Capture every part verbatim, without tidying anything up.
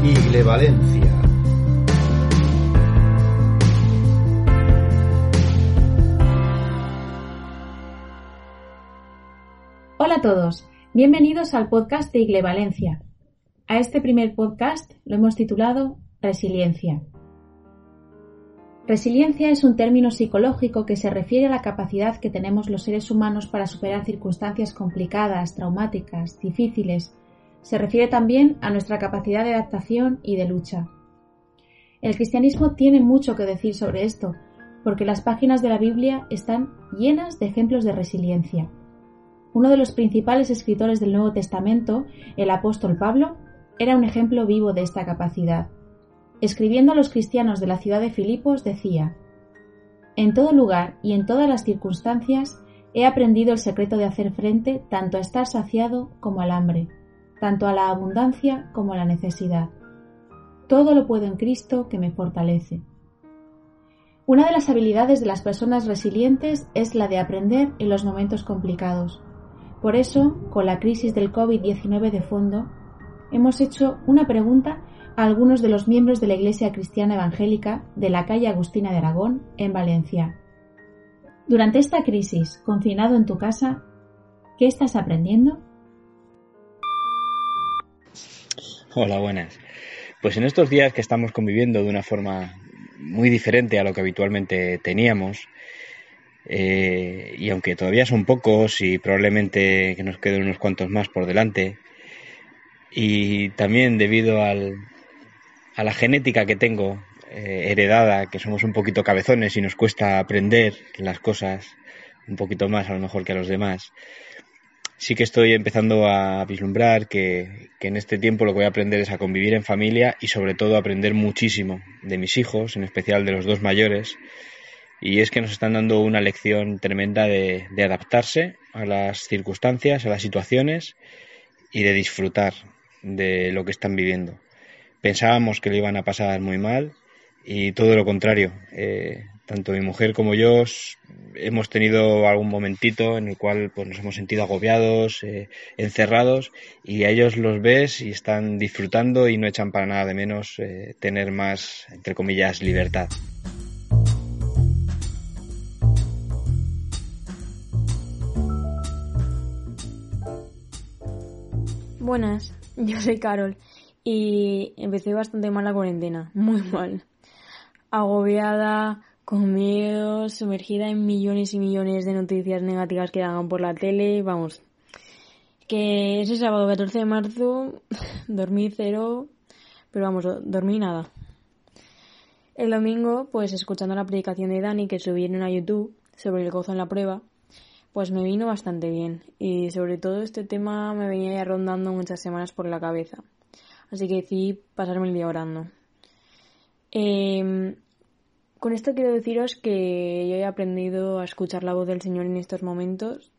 Igle Valencia. Hola a todos, bienvenidos al podcast de Igle Valencia. A este primer podcast lo hemos titulado Resiliencia. Resiliencia es un término psicológico que se refiere a la capacidad que tenemos los seres humanos para superar circunstancias complicadas, traumáticas, difíciles. Se refiere también a nuestra capacidad de adaptación y de lucha. El cristianismo tiene mucho que decir sobre esto, porque las páginas de la Biblia están llenas de ejemplos de resiliencia. Uno de los principales escritores del Nuevo Testamento, el apóstol Pablo, era un ejemplo vivo de esta capacidad. Escribiendo a los cristianos de la ciudad de Filipos decía: «En todo lugar y en todas las circunstancias he aprendido el secreto de hacer frente tanto a estar saciado como al hambre, tanto a la abundancia como a la necesidad. Todo lo puedo en Cristo que me fortalece». Una de las habilidades de las personas resilientes es la de aprender en los momentos complicados. Por eso, con la crisis del covid diecinueve de fondo, hemos hecho una pregunta a algunos de los miembros de la Iglesia Cristiana Evangélica de la calle Agustina de Aragón, en Valencia. Durante esta crisis, confinado en tu casa, ¿qué estás aprendiendo? Hola, buenas. Pues en estos días que estamos conviviendo de una forma muy diferente a lo que habitualmente teníamos, eh, y aunque todavía son pocos y probablemente que nos queden unos cuantos más por delante, y también debido al, a la genética que tengo eh, heredada, que somos un poquito cabezones y nos cuesta aprender las cosas un poquito más a lo mejor que a los demás, sí que estoy empezando a vislumbrar que, que en este tiempo lo que voy a aprender es a convivir en familia y sobre todo aprender muchísimo de mis hijos, en especial de los dos mayores. Y es que nos están dando una lección tremenda de, de adaptarse a las circunstancias, a las situaciones y de disfrutar de lo que están viviendo. Pensábamos que lo iban a pasar muy mal y todo lo contrario. Eh, Tanto mi mujer como yo hemos tenido algún momentito en el cual pues, nos hemos sentido agobiados, eh, encerrados, y a ellos los ves y están disfrutando y no echan para nada de menos eh, tener más, entre comillas, libertad. Buenas, yo soy Carol y empecé bastante mal la cuarentena, muy mal. Agobiada, con miedo, sumergida en millones y millones de noticias negativas que daban por la tele, vamos. Que ese sábado catorce de marzo dormí cero, pero vamos, dormí nada. El domingo, pues escuchando la predicación de Dani que subieron a YouTube sobre el gozo en la prueba, pues me vino bastante bien. Y sobre todo este tema me venía ya rondando muchas semanas por la cabeza. Así que decidí pasarme el día orando. Eh... Con esto quiero deciros que yo he aprendido a escuchar la voz del Señor en estos momentos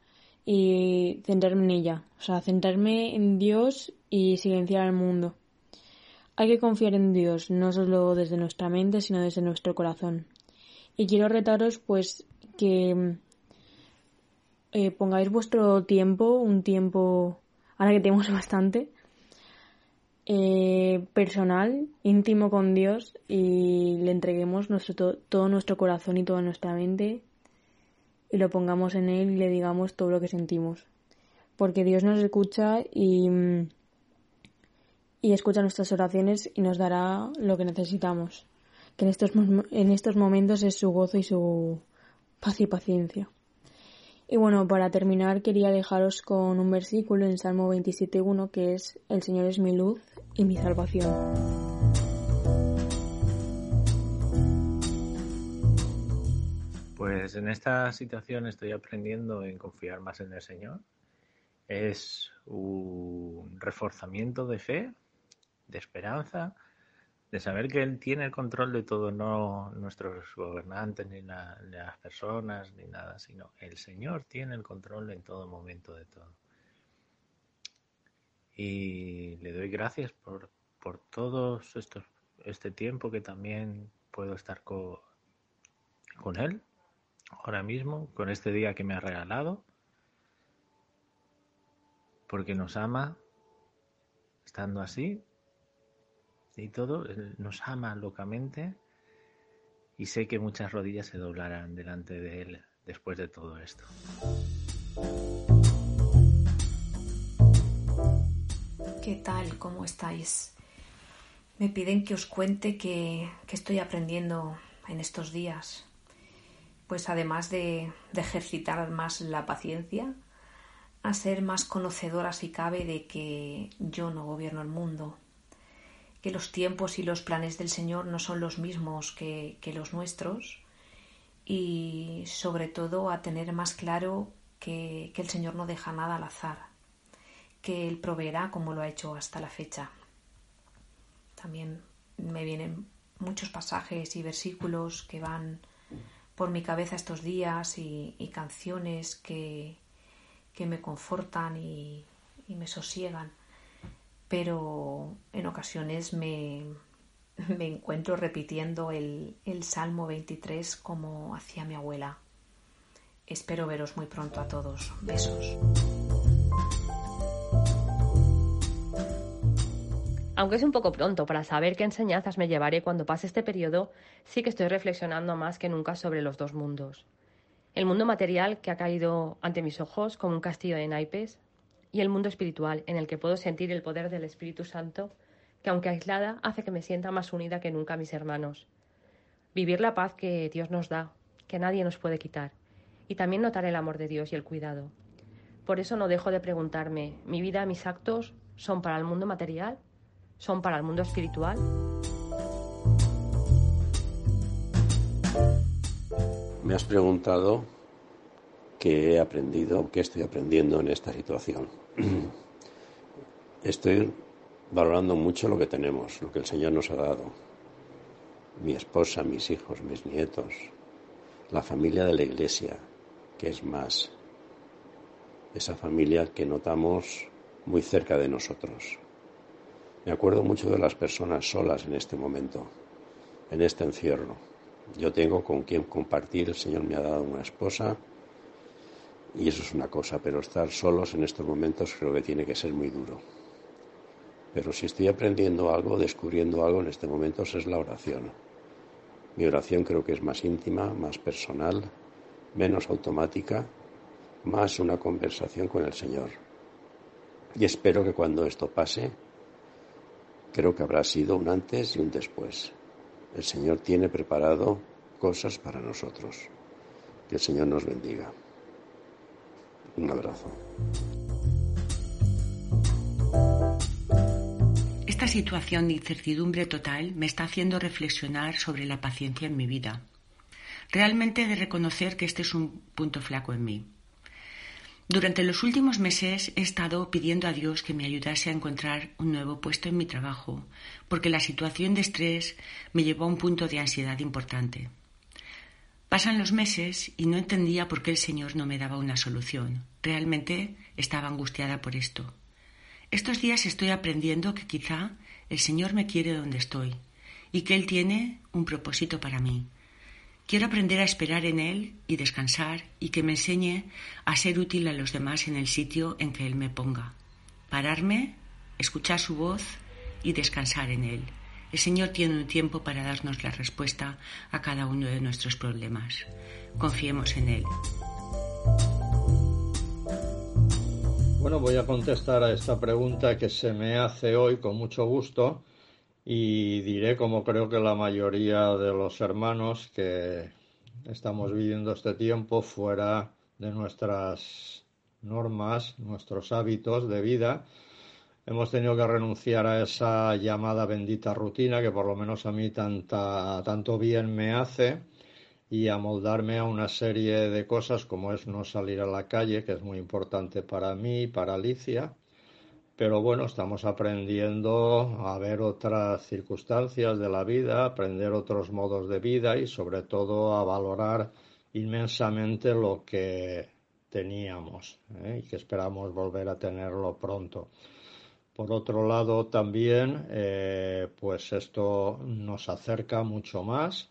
y centrarme en ella, o sea, centrarme en Dios y silenciar al mundo. Hay que confiar en Dios, no solo desde nuestra mente, sino desde nuestro corazón. Y quiero retaros, pues, que eh, pongáis vuestro tiempo, un tiempo, ahora que tenemos bastante, Eh, personal, íntimo con Dios, y le entreguemos nuestro, to- todo nuestro corazón y toda nuestra mente y lo pongamos en Él y le digamos todo lo que sentimos, porque Dios nos escucha y, y escucha nuestras oraciones y nos dará lo que necesitamos, que en estos, en estos momentos es su gozo y su paz y paciencia. Y bueno, para terminar quería dejaros con un versículo en Salmo veintisiete uno que es: «El Señor es mi luz y mi salvación». Pues en esta situación estoy aprendiendo en confiar más en el Señor. Es un reforzamiento de fe, de esperanza, de saber que Él tiene el control de todo, no nuestros gobernantes, ni, la, ni las personas, ni nada, sino el Señor tiene el control en todo momento de todo. Y le doy gracias por, por todo este tiempo que también puedo estar co, con Él, ahora mismo, con este día que me ha regalado, porque nos ama estando así, y todo, nos ama locamente, y sé que muchas rodillas se doblarán delante de Él después de todo esto. ¿Qué tal? ¿Cómo estáis? Me piden que os cuente que, que estoy aprendiendo en estos días. Pues además de, de ejercitar más la paciencia, a ser más conocedora si cabe de que yo no gobierno el mundo, que los tiempos y los planes del Señor no son los mismos que, que los nuestros, y sobre todo a tener más claro que, que el Señor no deja nada al azar, que Él proveerá como lo ha hecho hasta la fecha. También me vienen muchos pasajes y versículos que van por mi cabeza estos días y, y canciones que, que me confortan y, y me sosiegan. Pero en ocasiones me, me encuentro repitiendo el, el Salmo veintitrés como hacía mi abuela. Espero veros muy pronto a todos. Besos. Aunque es un poco pronto para saber qué enseñanzas me llevaré cuando pase este periodo, sí que estoy reflexionando más que nunca sobre los dos mundos. El mundo material que ha caído ante mis ojos como un castillo de naipes, y el mundo espiritual, en el que puedo sentir el poder del Espíritu Santo, que aunque aislada, hace que me sienta más unida que nunca a mis hermanos. Vivir la paz que Dios nos da, que nadie nos puede quitar, y también notar el amor de Dios y el cuidado. Por eso no dejo de preguntarme, ¿mi vida, mis actos, son para el mundo material? ¿Son para el mundo espiritual? Me has preguntado que he aprendido, que estoy aprendiendo en esta situación. Estoy valorando mucho lo que tenemos, lo que el Señor nos ha dado. Mi esposa, mis hijos, mis nietos, la familia de la Iglesia, que es más, esa familia que notamos muy cerca de nosotros. Me acuerdo mucho de las personas solas en este momento, en este encierro. Yo tengo con quién compartir, el Señor me ha dado una esposa, y eso es una cosa, pero estar solos en estos momentos creo que tiene que ser muy duro. Pero si estoy aprendiendo algo, descubriendo algo en este momento, es la oración. Mi oración creo que es más íntima, más personal, menos automática, más una conversación con el Señor. Y espero que cuando esto pase, creo que habrá sido un antes y un después. El Señor tiene preparado cosas para nosotros. Que el Señor nos bendiga. Un abrazo. Esta situación de incertidumbre total me está haciendo reflexionar sobre la paciencia en mi vida. Realmente he de reconocer que este es un punto flaco en mí. Durante los últimos meses he estado pidiendo a Dios que me ayudase a encontrar un nuevo puesto en mi trabajo, porque la situación de estrés me llevó a un punto de ansiedad importante. Pasan los meses y no entendía por qué el Señor no me daba una solución. Realmente estaba angustiada por esto. Estos días estoy aprendiendo que quizá el Señor me quiere donde estoy y que Él tiene un propósito para mí. Quiero aprender a esperar en Él y descansar y que me enseñe a ser útil a los demás en el sitio en que Él me ponga. Pararme, escuchar su voz y descansar en Él. El Señor tiene un tiempo para darnos la respuesta a cada uno de nuestros problemas. Confiemos en Él. Bueno, voy a contestar a esta pregunta que se me hace hoy con mucho gusto y diré, como creo que la mayoría de los hermanos que estamos viviendo este tiempo fuera de nuestras normas, nuestros hábitos de vida, hemos tenido que renunciar a esa llamada bendita rutina que por lo menos a mí tanta, tanto bien me hace y amoldarme a una serie de cosas como es no salir a la calle, que es muy importante para mí, para Alicia. Pero bueno, estamos aprendiendo a ver otras circunstancias de la vida, aprender otros modos de vida y sobre todo a valorar inmensamente lo que teníamos, ¿eh? y que esperamos volver a tenerlo pronto. Por otro lado también, eh, pues esto nos acerca mucho más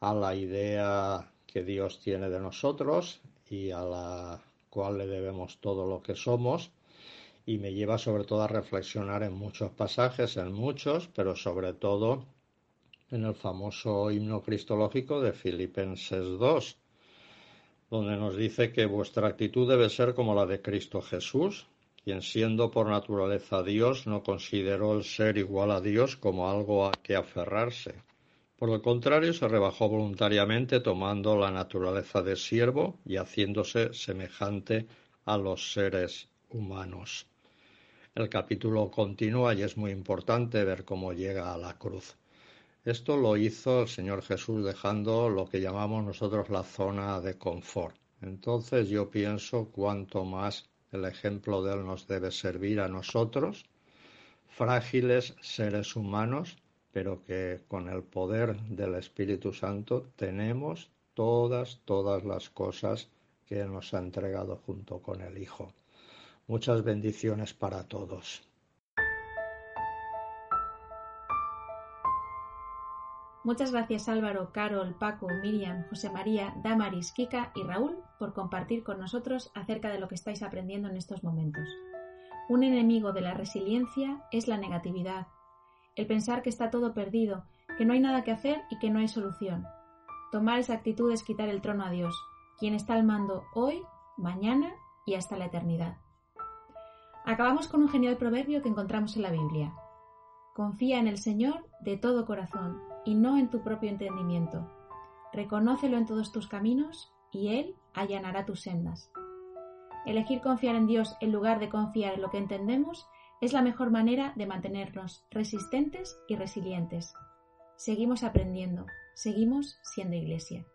a la idea que Dios tiene de nosotros y a la cual le debemos todo lo que somos. Y me lleva sobre todo a reflexionar en muchos pasajes, en muchos, pero sobre todo en el famoso himno cristológico de Filipenses dos, donde nos dice que vuestra actitud debe ser como la de Cristo Jesús, quien siendo por naturaleza Dios no consideró el ser igual a Dios como algo a que aferrarse. Por el contrario, se rebajó voluntariamente tomando la naturaleza de siervo y haciéndose semejante a los seres humanos. El capítulo continúa y es muy importante ver cómo llega a la cruz. Esto lo hizo el Señor Jesús dejando lo que llamamos nosotros la zona de confort. Entonces yo pienso cuánto más el ejemplo de Él nos debe servir a nosotros, frágiles seres humanos, pero que con el poder del Espíritu Santo tenemos todas, todas las cosas que nos ha entregado junto con el Hijo. Muchas bendiciones para todos. Muchas gracias Álvaro, Carol, Paco, Miriam, José María, Damaris, Kika y Raúl por compartir con nosotros acerca de lo que estáis aprendiendo en estos momentos. Un enemigo de la resiliencia es la negatividad, el pensar que está todo perdido, que no hay nada que hacer y que no hay solución. Tomar esa actitud es quitar el trono a Dios, quien está al mando hoy, mañana y hasta la eternidad. Acabamos con un genial proverbio que encontramos en la Biblia. Confía en el Señor de todo corazón y no en tu propio entendimiento. Reconócelo en todos tus caminos y Él allanará tus sendas. Elegir confiar en Dios en lugar de confiar en lo que entendemos es la mejor manera de mantenernos resistentes y resilientes. Seguimos aprendiendo, seguimos siendo iglesia.